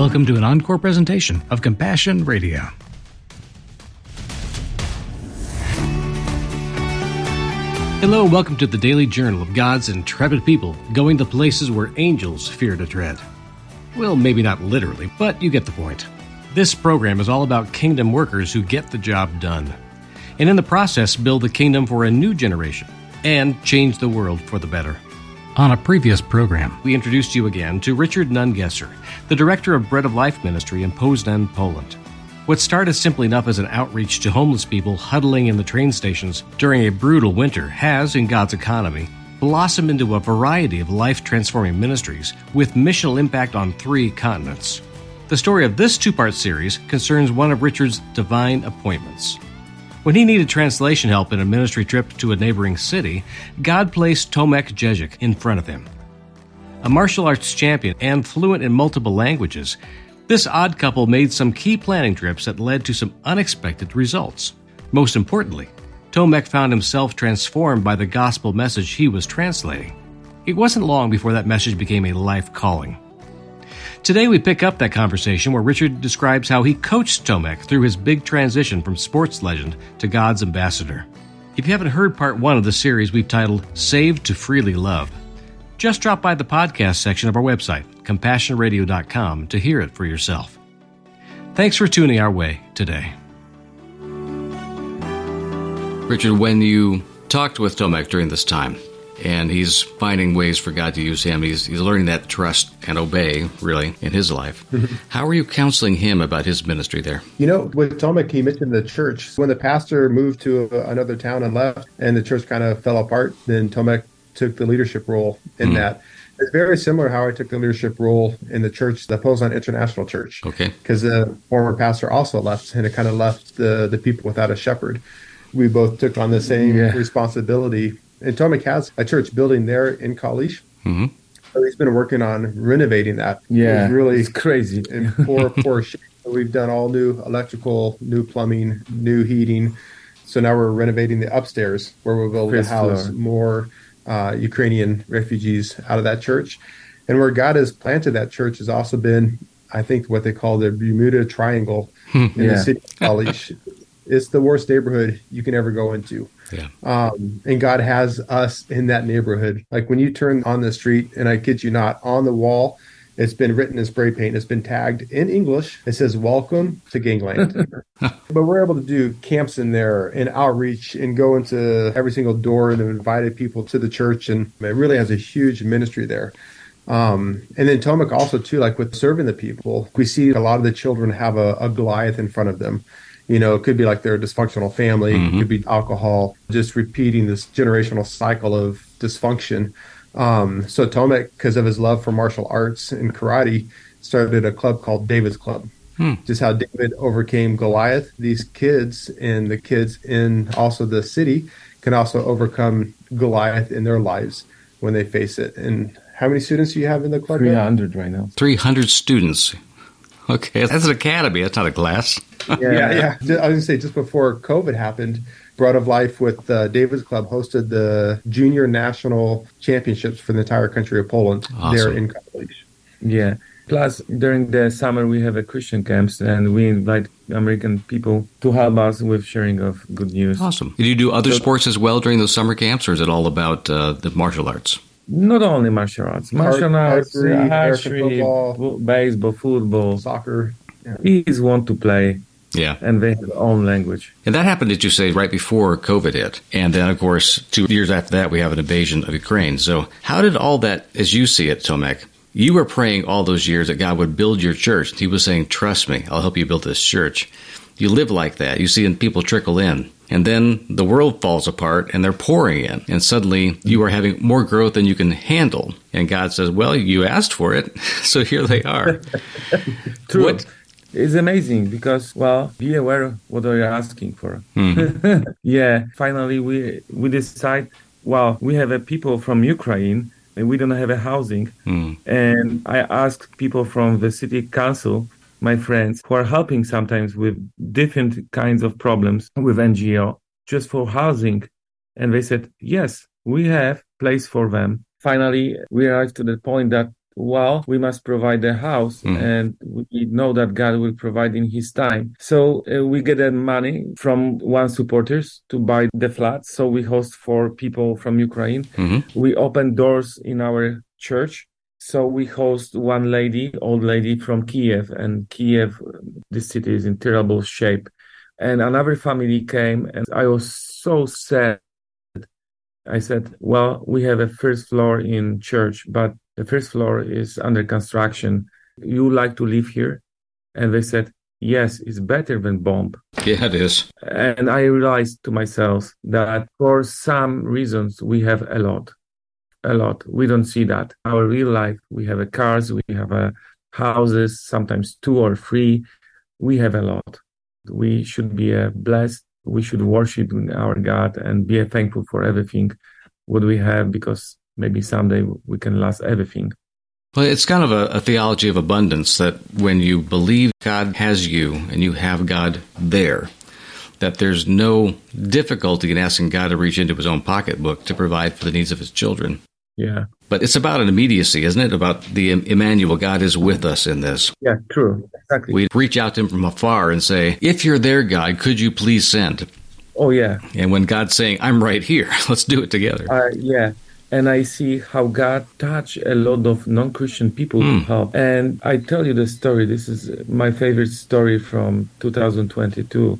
Welcome to an encore presentation of Compassion Radio. Hello, welcome to the daily journal of God's intrepid people going to places where angels fear to tread. Well, maybe not literally, but you get the point. This program is all about kingdom workers who get the job done, and in the process build the kingdom for a new generation and change the world for the better. On a previous program, we introduced you again to Richard Nungesser, the director of Bread of Life Ministry in Poznan, Poland. What started simply enough as an outreach to homeless people huddling in the train stations during a brutal winter has, in God's economy, blossomed into a variety of life-transforming ministries with missional impact on 3 continents. The story of this 2-part series concerns one of Richard's divine appointments. When he needed translation help in a ministry trip to a neighboring city, God placed Tomek Jesyk in front of him. A martial arts champion and fluent in multiple languages, this odd couple made some key planning trips that led to some unexpected results. Most importantly, Tomek found himself transformed by the gospel message he was translating. It wasn't long before that message became a life calling. Today we pick up that conversation where Richard describes how he coached Tomek through his big transition from sports legend to God's ambassador. If you haven't heard part 1 of the series we've titled Saved to Freely Love, just drop by the podcast section of our website, CompassionRadio.com, to hear it for yourself. Thanks for tuning our way today. Richard, when you talked with Tomek during this time, and he's finding ways for God to use him. He's learning that trust and obey, really, in his life. How are you counseling him about his ministry there? You know, with Tomek, he mentioned the church. When the pastor moved to another town and left, and the church kind of fell apart, then Tomek took the leadership role in that. It's very similar how I took the leadership role in the church, the Poznan International Church. Okay. Because the former pastor also left, and it kind of left the people without a shepherd. We both took on the same responsibility. And Tomek has a church building there in Kalisz. Mm-hmm. So he's been working on renovating that. Yeah, it's really crazy. In poor shape. So we've done all new electrical, new plumbing, new heating. So now we're renovating the upstairs where we'll be able to house more Ukrainian refugees out of that church. And where God has planted that church has also been, I think, what they call the Bermuda Triangle in the city of Kalisz. It's the worst neighborhood you can ever go into. Yeah. And God has us in that neighborhood. Like when you turn on the street, and I kid you not, on the wall, it's been written in spray paint. It's been tagged in English. It says, "Welcome to Gangland." But we're able to do camps in there and outreach and go into every single door and have invited people to the church. And it really has a huge ministry there. And then Tomek also, too, like with serving the people, we see a lot of the children have a Goliath in front of them. You know, it could be like their dysfunctional family, it could be alcohol, just repeating this generational cycle of dysfunction. So Tomek, because of his love for martial arts and karate, started a club called David's Club. Just how David overcame Goliath. These kids and the kids in also the city can also overcome Goliath in their lives when they face it. And how many students do you have in the club? 300 right now. 300 students. Okay, that's an academy. That's not a class. Yeah. I was going to say, just before COVID happened, Bread of Life with David's Club hosted the junior national championships for the entire country of Poland there in Kalisz. Yeah. Plus, during the summer, we have a Christian camps, and we invite American people to help us with sharing of good news. Awesome. Did you do other sports as well during those summer camps, or is it all about the martial arts? Not only martial arts, archery, baseball, football, soccer. Yeah. We just want to play. Yeah. And they have their own language. And that happened, as you say, right before COVID hit. And then, of course, 2 years after that, we have an invasion of Ukraine. So how did all that, as you see it, Tomek, you were praying all those years that God would build your church. He was saying, trust me, I'll help you build this church. You live like that. You see people trickle in. And then the world falls apart, and they're pouring in. And suddenly, you are having more growth than you can handle. And God says, well, you asked for it, so here they are. True. It's amazing because, well, be aware what you're asking for. Yeah. Finally, we decide, well, we have a people from Ukraine, and we don't have a housing. And I ask people from the city council, my friends, who are helping sometimes with different kinds of problems with NGO, just for housing. And they said, yes, we have place for them. Finally, we arrived to the point that wow, we must provide a house. Mm. And we know that God will provide in his time. So we get the money from one supporters to buy the flat. So we host for people from Ukraine. Mm-hmm. We open doors in our church. So we host one lady, old lady from Kiev, and Kiev, this city is in terrible shape. And another family came, and I was so sad. I said, well, we have a first floor in church, but the first floor is under construction. You like to live here? And they said, yes, it's better than bomb. Yeah, it is. And I realized to myself that for some reasons we have a lot. A lot. We don't see that. Our real life, we have cars, we have houses, sometimes 2 or 3. We have a lot. We should be blessed. We should worship our God and be thankful for everything what we have, because maybe someday we can lose everything. Well, it's kind of a theology of abundance, that when you believe God has you and you have God there, that there's no difficulty in asking God to reach into his own pocketbook to provide for the needs of his children. Yeah. But it's about an immediacy, isn't it? About the Emmanuel, God is with us in this. Yeah, true. Exactly. We reach out to him from afar and say, if you're there, God, could you please send? Oh, yeah. And when God's saying, I'm right here, let's do it together. Yeah. And I see how God touched a lot of non-Christian people to help. And I tell you the story. This is my favorite story from 2022.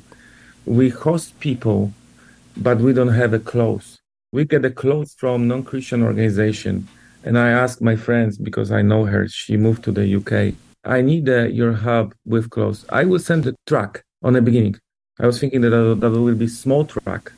We host people, but we don't have a clothes. We get the clothes from non-Christian organization. And I ask my friends, because I know her, she moved to the UK. I need your help with clothes. I will send a truck on the beginning. I was thinking that will be small truck.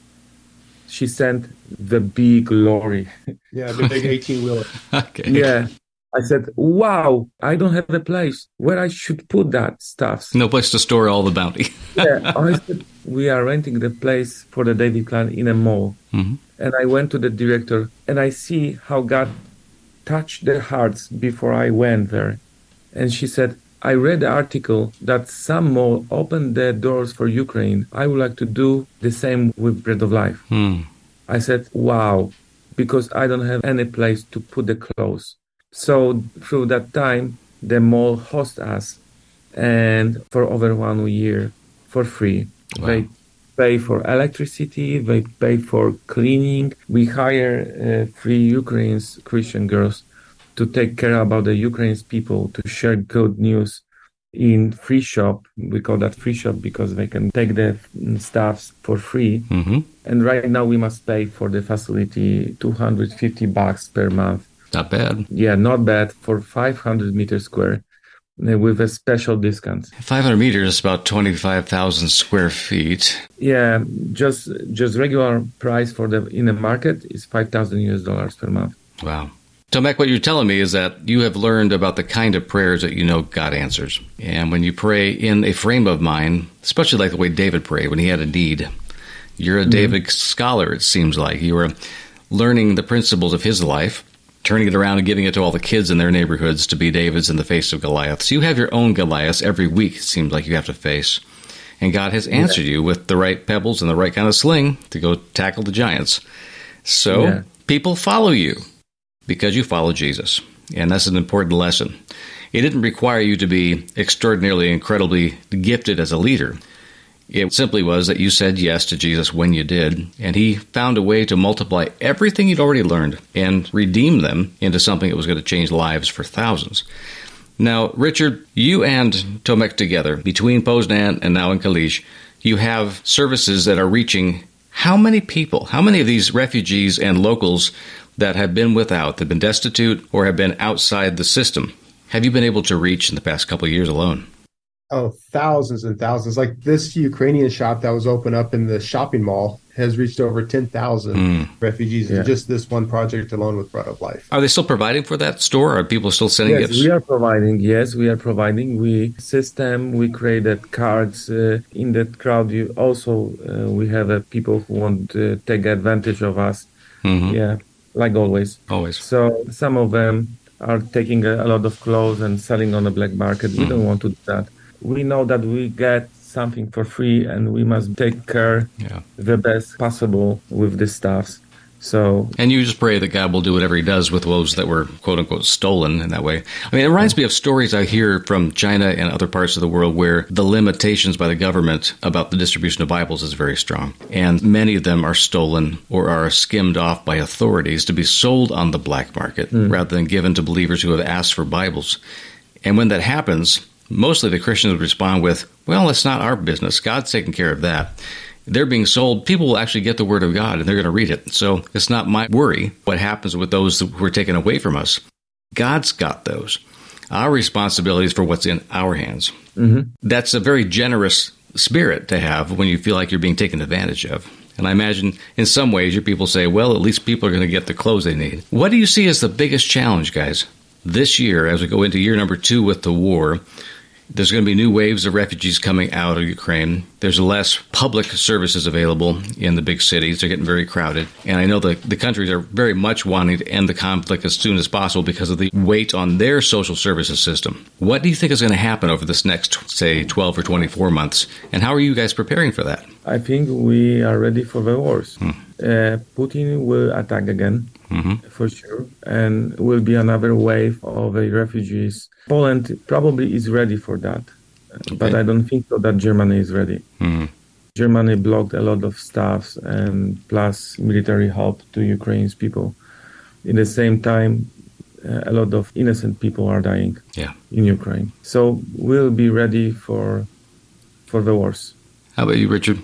She sent the big lorry. Yeah, the big 18-wheeler. Okay. Yeah. I said, wow, I don't have a place where I should put that stuff. No place to store all the bounty. Yeah, I said, we are renting the place for the David Club in a mall. Mm-hmm. And I went to the director, and I see how God touched their hearts before I went there. And she said, I read the article that some mall opened their doors for Ukraine. I would like to do the same with Bread of Life. Mm. I said, wow, because I don't have any place to put the clothes. So through that time, the mall host us, and for over 1 year for free. Wow. They pay for electricity, they pay for cleaning. We hire 3 Ukrainians, Christian girls, to take care about the Ukrainian people, to share good news in free shop. We call that free shop because they can take the stuffs for free. Mm-hmm. And right now we must pay for the facility $250 per month. Not bad. Yeah, not bad for 500 meters square with a special discount. 500 meters is about 25,000 square feet. Yeah, just regular price for the in the market is $5,000 per month. Wow. Tomek, what you're telling me is that you have learned about the kind of prayers that you know God answers. And when you pray in a frame of mind, especially like the way David prayed when he had a need, you're a David scholar, it seems like. You were learning the principles of his life, turning it around and giving it to all the kids in their neighborhoods to be Davids in the face of Goliaths. You have your own Goliaths every week, it seems like you have to face. And God has answered you with the right pebbles and the right kind of sling to go tackle the giants. So people follow you. Because you follow Jesus. And that's an important lesson. It didn't require you to be extraordinarily, incredibly gifted as a leader. It simply was that you said yes to Jesus when you did, and he found a way to multiply everything you'd already learned and redeem them into something that was going to change lives for thousands. Now, Richard, you and Tomek together, between Poznan and now in Kalisz, you have services that are reaching how many people? How many of these refugees and locals that have been without, that have been destitute, or have been outside the system, have you been able to reach in the past couple of years alone? Oh, thousands and thousands. Like this Ukrainian shop that was opened up in the shopping mall has reached over 10,000 refugees in just this one project alone with Bread of Life. Are they still providing for that store? Are people still sending gifts? Yes, we are providing. We system, we created cards. In that crowd, you also we have people who want to take advantage of us. Mm-hmm. Yeah. Like always. Always. So some of them are taking a lot of clothes and selling on the black market. We don't want to do that. We know that we get something for free and we must take care the best possible with the stuffs. So, and you just pray that God will do whatever He does with those that were, quote unquote, stolen in that way. I mean, it reminds me of stories I hear from China and other parts of the world where the limitations by the government about the distribution of Bibles is very strong. And many of them are stolen or are skimmed off by authorities to be sold on the black market rather than given to believers who have asked for Bibles. And when that happens, mostly the Christians would respond with, well, it's not our business. God's taking care of that. They're being sold, people will actually get the Word of God, and they're going to read it. So it's not my worry what happens with those who are taken away from us. God's got those. Our responsibility is for what's in our hands. Mm-hmm. That's a very generous spirit to have when you feel like you're being taken advantage of. And I imagine in some ways your people say, well, at least people are going to get the clothes they need. What do you see as the biggest challenge, guys? This year, as we go into year number 2 with the war, there's going to be new waves of refugees coming out of Ukraine. There's less public services available in the big cities. They're getting very crowded. And I know the countries are very much wanting to end the conflict as soon as possible because of the weight on their social services system. What do you think is going to happen over this next, say, 12 or 24 months? And how are you guys preparing for that? I think we are ready for the wars. Putin will attack again. Mm-hmm. For sure, and will be another wave of refugees. Poland probably is ready for that, but I don't think so that Germany is ready. Mm-hmm. Germany blocked a lot of stuff and plus military help to Ukraine's people. In the same time, a lot of innocent people are dying in Ukraine. So we'll be ready for the wars. How about you, Richard?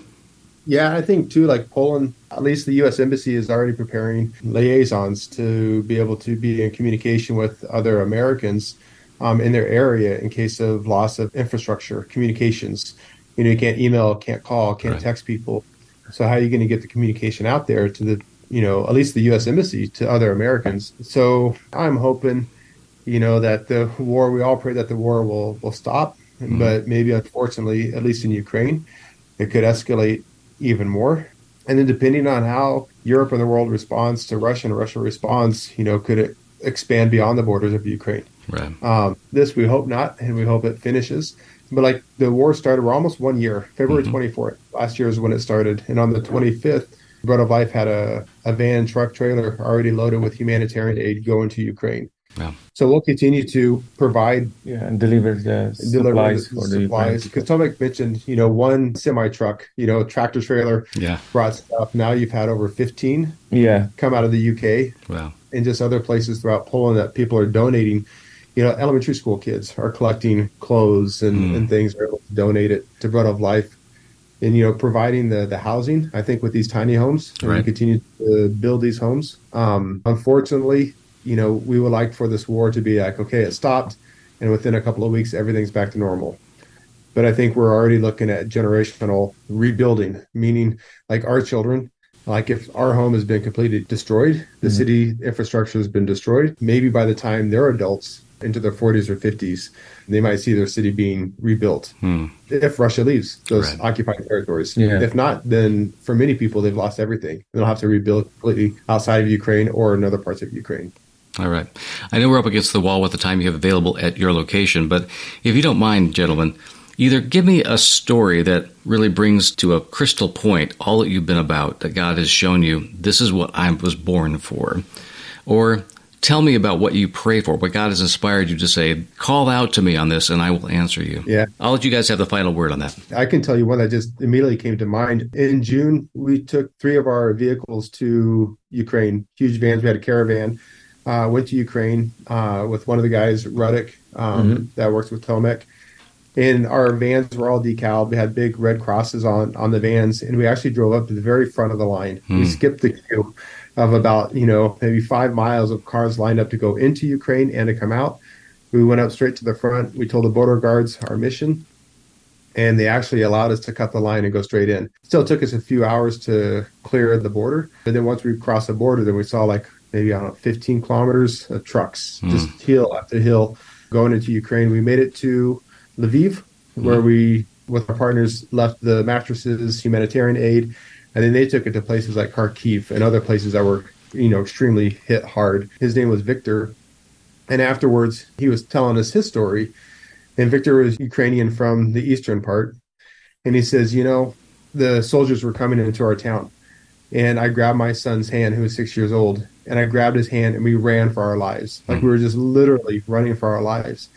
Yeah, I think too, like Poland, at least the U.S. Embassy is already preparing liaisons to be able to be in communication with other Americans in their area in case of loss of infrastructure, communications. You know, you can't email, can't call, can't text people. So how are you going to get the communication out there to the, you know, at least the U.S. Embassy to other Americans? So I'm hoping, you know, that the war, we all pray that the war will stop, but maybe unfortunately, at least in Ukraine, it could escalate even more. And then depending on how Europe and the world responds to Russia and Russia responds, you know, could it expand beyond the borders of Ukraine? Right. This we hope not, and we hope it finishes. But like the war started, we're almost 1 year, February 24th. Last year is when it started. And on the 25th, Bread of Life had a van, truck, trailer already loaded with humanitarian aid going to Ukraine. Yeah. So we'll continue to provide and deliver the supplies. Because Tomek mentioned, you know, one semi-truck, you know, tractor trailer brought stuff. Now you've had over 15 come out of the UK and just other places throughout Poland that people are donating. You know, elementary school kids are collecting clothes and things, are able to donate it to Bread of Life. And, you know, providing the housing, I think, with these tiny homes. And we continue to build these homes. Unfortunately, you know, we would like for this war to be like, okay, it stopped, and within a couple of weeks, everything's back to normal. But I think we're already looking at generational rebuilding, meaning like our children, like if our home has been completely destroyed, the city infrastructure has been destroyed, maybe by the time they're adults into their 40s or 50s, they might see their city being rebuilt if Russia leaves those occupied territories. Yeah. If not, then for many people, they've lost everything. They'll have to rebuild completely outside of Ukraine or in other parts of Ukraine. All right. I know we're up against the wall with the time you have available at your location, but if you don't mind, gentlemen, either give me a story that really brings to a crystal point all that you've been about, that God has shown you, this is what I was born for, or tell me about what you pray for, what God has inspired you to say, call out to me on this and I will answer you. Yeah. I'll let you guys have the final word on that. I can tell you one that just immediately came to mind. In June, we took 3 of our vehicles to Ukraine, huge vans. We had a caravan. Went to Ukraine with one of the guys, Ruddick, that works with Tomek. And our vans were all decaled. We had big red crosses on the vans. And we actually drove up to the very front of the line. We skipped the queue of about, you know, maybe 5 miles of cars lined up to go into Ukraine and to come out. We went up straight to the front. We told the border guards our mission. And they actually allowed us to cut the line and go straight in. Still took us a few hours to clear the border. But then once we crossed the border, then we saw like, maybe, I don't know, 15 kilometers of trucks, just hill after hill going into Ukraine. We made it to Lviv, where we, with our partners, left the mattresses, humanitarian aid, and then they took it to places like Kharkiv and other places that were, you know, extremely hit hard. His name was Victor, and afterwards he was telling us his story, and Victor was Ukrainian from the eastern part, and he says, you know, the soldiers were coming into our town. And I grabbed my son's hand, who was 6 years old, and I grabbed his hand, and we ran for our lives. Like, we were just literally running for our lives.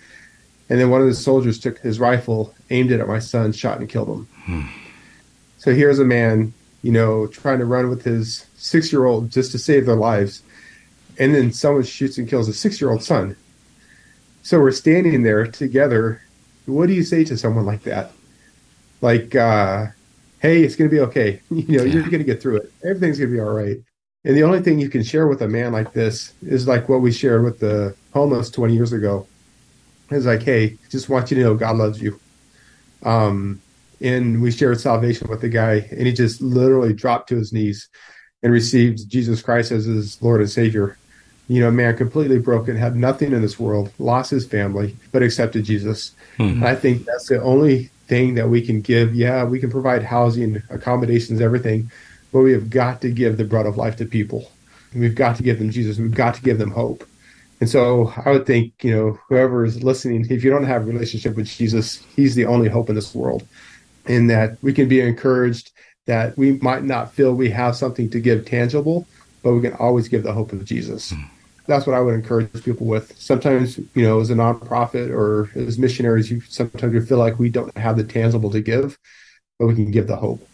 And then one of the soldiers took his rifle, aimed it at my son, shot and killed him. So here's a man, you know, trying to run with his six-year-old just to save their lives. And then someone shoots and kills a six-year-old son. So we're standing there together. What do you say to someone like that? Like, hey, it's going to be okay. You know, you're going to get through it. Everything's going to be all right. And the only thing you can share with a man like this is like what we shared with the homeless 20 years ago. It's like, hey, just want you to know God loves you. And we shared salvation with the guy, and he just literally dropped to his knees and received Jesus Christ as his Lord and Savior. You know, man, completely broken, had nothing in this world, lost his family, but accepted Jesus. And I think that's the only thing that we can give. Yeah, we can provide housing, accommodations, everything, but we have got to give the bread of life to people. And we've got to give them Jesus. We've got to give them hope. And so I would think, you know, whoever is listening, if you don't have a relationship with Jesus, he's the only hope in this world. And that we can be encouraged that we might not feel we have something to give tangible, but we can always give the hope of Jesus. That's what I would encourage people with. Sometimes, you know, as a nonprofit or as missionaries, you feel like we don't have the tangible to give, but we can give the hope.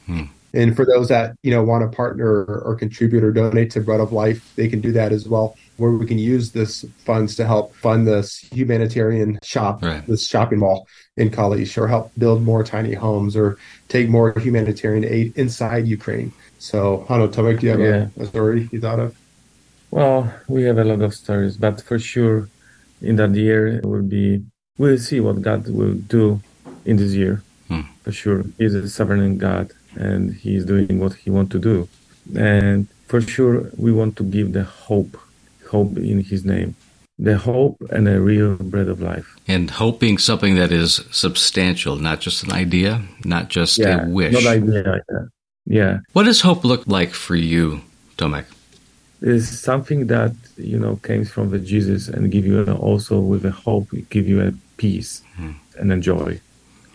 And for those that, you know, want to partner or contribute or donate to Bread of Life, they can do that as well, where we can use this funds to help fund this humanitarian shop, this shopping mall in Kalisz, or help build more tiny homes or take more humanitarian aid inside Ukraine. So, I don't know, Tomek, do you have a story you thought of? Well, we have a lot of stories, but for sure in that year we'll see what God will do in this year. For sure. He's a sovereign God, and he's doing what he wants to do. And for sure, we want to give the hope in his name, the hope and a real bread of life. And hoping something that is substantial, not just an idea, not just a wish. Not idea. Yeah. What does hope look like for you, Tomek? It's something that, you know, came from the Jesus and give you also with a hope, give you a peace and a joy,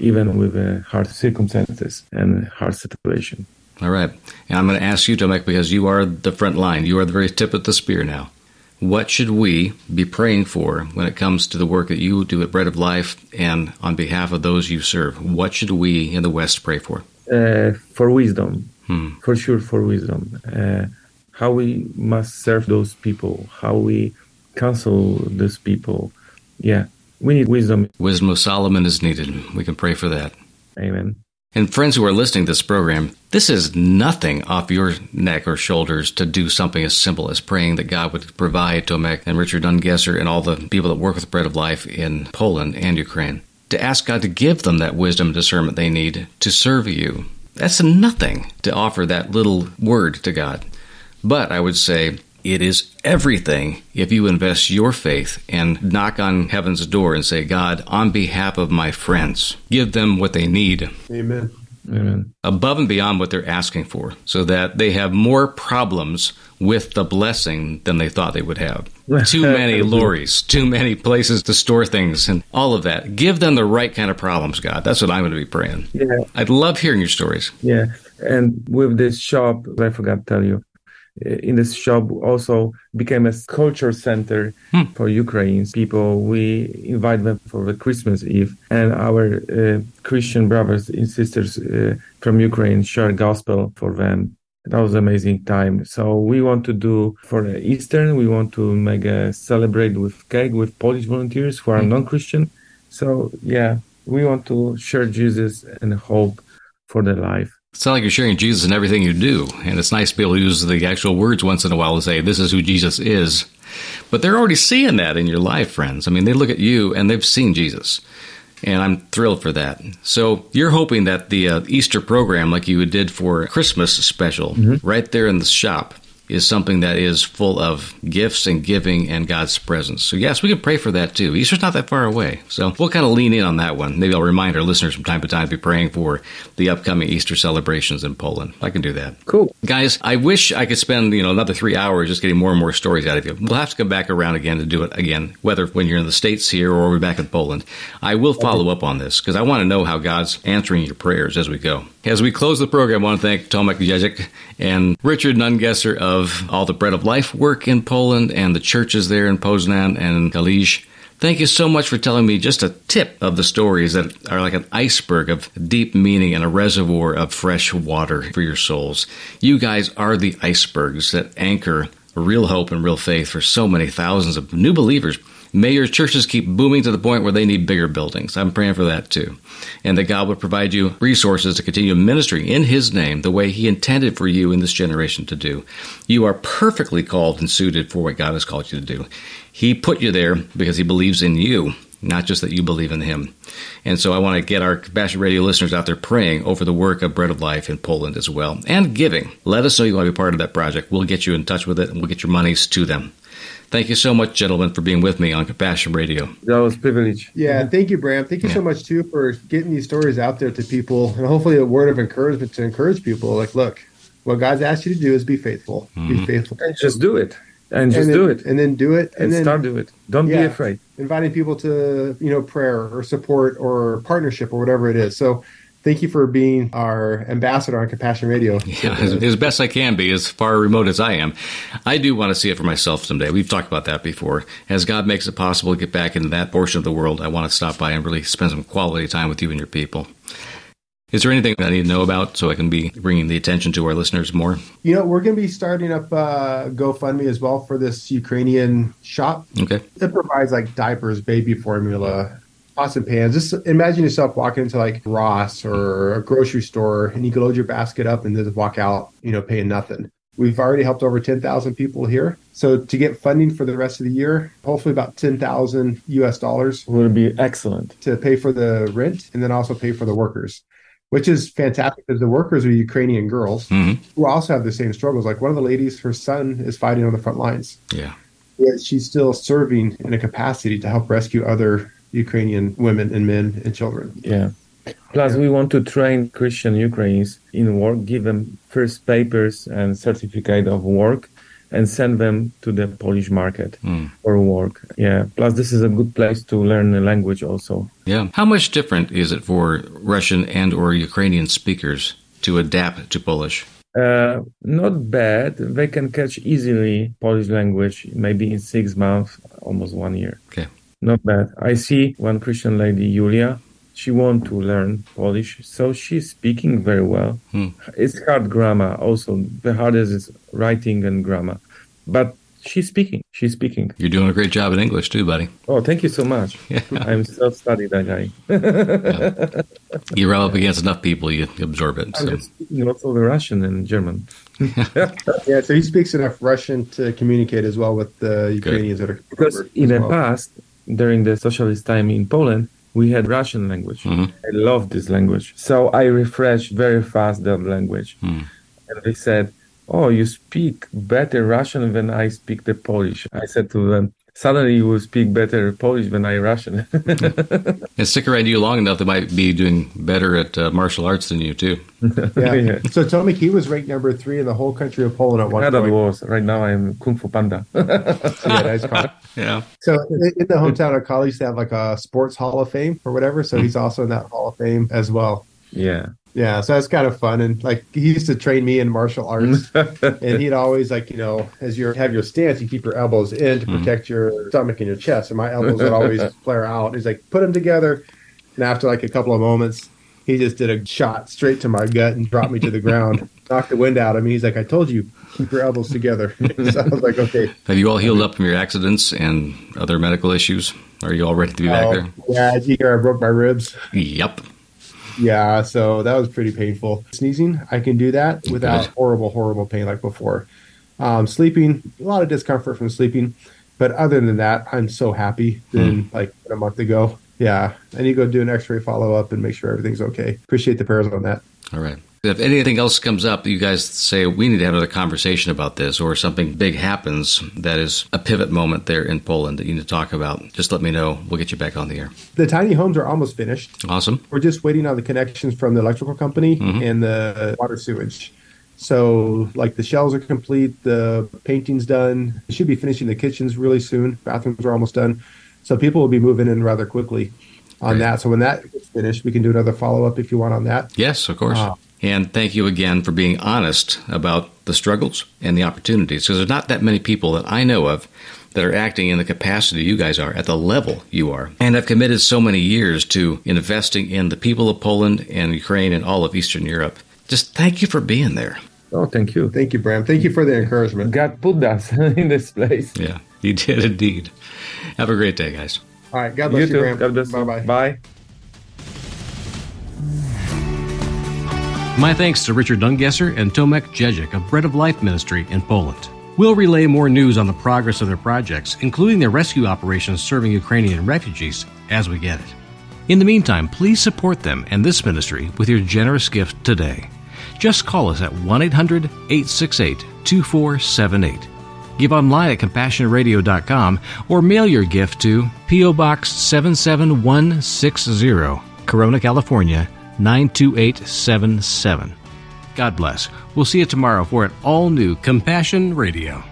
even with hard circumstances and hard situation. All right. And I'm going to ask you, Tomek, because you are the front line. You are the very tip of the spear now. What should we be praying for when it comes to the work that you do at Bread of Life and on behalf of those you serve? What should we in the West pray for? For wisdom. For sure, for wisdom. How we must serve those people. How we counsel those people. Yeah. We need wisdom. Wisdom of Solomon is needed. We can pray for that. Amen. And friends who are listening to this program, this is nothing off your neck or shoulders to do something as simple as praying that God would provide Tomek and Richard Nungesser and all the people that work with Bread of Life in Poland and Ukraine. To ask God to give them that wisdom and discernment they need to serve you. That's nothing to offer that little word to God. But I would say, it is everything if you invest your faith and knock on heaven's door and say, God, on behalf of my friends, give them what they need. Amen. Amen. Above and beyond what they're asking for, so that they have more problems with the blessing than they thought they would have. Too many lorries, too many places to store things, and all of that. Give them the right kind of problems, God. That's what I'm going to be praying. Yeah. I'd love hearing your stories. Yeah. And with this shop, I forgot to tell you, in this shop also became a culture center for Ukrainian people. We invite them for the Christmas Eve, and our Christian brothers and sisters from Ukraine share gospel for them. That was an amazing time. So we want to do for Eastern, we want to make a celebrate with cake with Polish volunteers who are non-Christian. So yeah, we want to share Jesus and hope for their life. It's not like you're sharing Jesus in everything you do, and it's nice to be able to use the actual words once in a while to say, this is who Jesus is. But they're already seeing that in your life, friends. I mean, they look at you, and they've seen Jesus, and I'm thrilled for that. So you're hoping that the Easter program, like you did for Christmas special, right there in the shop, is something that is full of gifts and giving and God's presence. So yes, we can pray for that too. Easter's not that far away. So we'll kind of lean in on that one. Maybe I'll remind our listeners from time to time to be praying for the upcoming Easter celebrations in Poland. I can do that. Cool. Guys, I wish I could spend, another 3 hours just getting more and more stories out of you. We'll have to come back around again to do it again, whether when you're in the States here or we're back in Poland. I will follow up on this because I want to know how God's answering your prayers as we go. As we close the program, I want to thank Tomek Jesyk and Richard Nungesser of all the Bread of Life work in Poland and the churches there in Poznan and Kalisz. Thank you so much for telling me just a tip of the stories that are like an iceberg of deep meaning and a reservoir of fresh water for your souls. You guys are the icebergs that anchor real hope and real faith for so many thousands of new believers. May your churches keep booming to the point where they need bigger buildings. I'm praying for that too. And that God will provide you resources to continue ministering in His name the way He intended for you in this generation to do. You are perfectly called and suited for what God has called you to do. He put you there because He believes in you, not just that you believe in Him. And so I want to get our Compassion Radio listeners out there praying over the work of Bread of Life in Poland as well. And giving. Let us know you want to be part of that project. We'll get you in touch with it and we'll get your monies to them. Thank you so much, gentlemen, for being with me on Compassion Radio. That was a privilege. Yeah, thank you, Bram. Thank you so much, too, for getting these stories out there to people, and hopefully a word of encouragement to encourage people. Like, look, what God's asked you to do is be faithful. Mm-hmm. Be faithful. And just do it. And just do it. And then do it. And then start doing it. Don't be afraid. Inviting people to, prayer or support or partnership or whatever it is. So thank you for being our ambassador on Compassion Radio. Yeah, as best I can be, as far remote as I am. I do want to see it for myself someday. We've talked about that before. As God makes it possible to get back into that portion of the world, I want to stop by and really spend some quality time with you and your people. Is there anything I need to know about so I can be bringing the attention to our listeners more? We're going to be starting up GoFundMe as well for this Ukrainian shop. Okay. It provides like diapers, baby formula, pots and pans. Just imagine yourself walking into like Ross or a grocery store and you can load your basket up and just walk out, paying nothing. We've already helped over 10,000 people here. So to get funding for the rest of the year, hopefully about $10,000 US would be excellent to pay for the rent and then also pay for the workers, which is fantastic because the workers are Ukrainian girls who also have the same struggles. Like one of the ladies, her son is fighting on the front lines. Yeah. Yet she's still serving in a capacity to help rescue other Ukrainian women and men and children. Yeah. Plus, we want to train Christian Ukrainians in work, give them first papers and certificate of work, and send them to the Polish market for work. Yeah. Plus, this is a good place to learn the language also. Yeah. How much different is it for Russian and or Ukrainian speakers to adapt to Polish? Not bad. They can catch easily Polish language, maybe in 6 months, almost 1 year. Okay. Not bad. I see one Christian lady, Julia. She wants to learn Polish, so she's speaking very well. It's hard grammar also. The hardest is writing and grammar. But she's speaking. She's speaking. You're doing a great job in English too, buddy. Oh, thank you so much. Yeah. I'm self-studied, that guy. Yeah. You rub up against enough people, you absorb it. I'm just speaking also the Russian and German. Yeah, so he speaks enough Russian to communicate as well with the Ukrainians. That are because in the past, during the socialist time in Poland, we had Russian language. I love this language. So I refreshed very fast that language. And they said, oh, you speak better Russian than I speak the Polish. I said to them, suddenly you will speak better Polish than I Russian. And stick around you long enough, they might be doing better at martial arts than you, too. Yeah. So Tomek, he was ranked number 3 in the whole country of Poland at one point. Right now I'm Kung Fu Panda. That's cool. Yeah. So in the hometown of Kalisz, they have like a sports hall of fame or whatever. So he's also in that hall of fame as well. Yeah. Yeah, so that's kind of fun. And like he used to train me in martial arts and he'd always like, as you have your stance, you keep your elbows in to protect your stomach and your chest. And my elbows would always flare out. And he's like, put them together. And after like a couple of moments, he just did a shot straight to my gut and dropped me to the ground, knocked the wind out of me. He's like, I told you, keep your elbows together. So I was like, okay. Have you all healed up from your accidents and other medical issues? Are you all ready to be back there? Yeah, this year I broke my ribs. Yep. Yeah, so that was pretty painful. Sneezing, I can do that without horrible, horrible pain like before. Sleeping, a lot of discomfort from sleeping. But other than that, I'm so happy than like a month ago. Yeah, I need to go do an x-ray follow-up and make sure everything's okay. Appreciate the prayers on that. All right. And if anything else comes up, you guys say, we need to have another conversation about this, or something big happens that is a pivot moment there in Poland that you need to talk about, just let me know. We'll get you back on the air. The tiny homes are almost finished. Awesome. We're just waiting on the connections from the electrical company and the water sewage. So, like, the shells are complete, the painting's done. We should be finishing the kitchens really soon. Bathrooms are almost done. So people will be moving in rather quickly on that. So when that is finished, we can do another follow-up if you want on that. Yes, of course. And thank you again for being honest about the struggles and the opportunities, because there's not that many people that I know of that are acting in the capacity you guys are, at the level you are. And I've committed so many years to investing in the people of Poland and Ukraine and all of Eastern Europe. Just thank you for being there. Oh, thank you. Thank you, Bram. Thank you for the encouragement. God put us in this place. Yeah, he did indeed. Have a great day, guys. All right. God bless you, Bram. God bless you. Bye-bye. Bye. My thanks to Richard Nungesser and Tomek Jesyk of Bread of Life Ministry in Poland. We'll relay more news on the progress of their projects, including their rescue operations serving Ukrainian refugees, as we get it. In the meantime, please support them and this ministry with your generous gift today. Just call us at 1-800-868-2478. Give online at CompassionRadio.com or mail your gift to P.O. Box 77160, Corona, California, 92877. God bless. We'll see you tomorrow for an all-new Compassion Radio.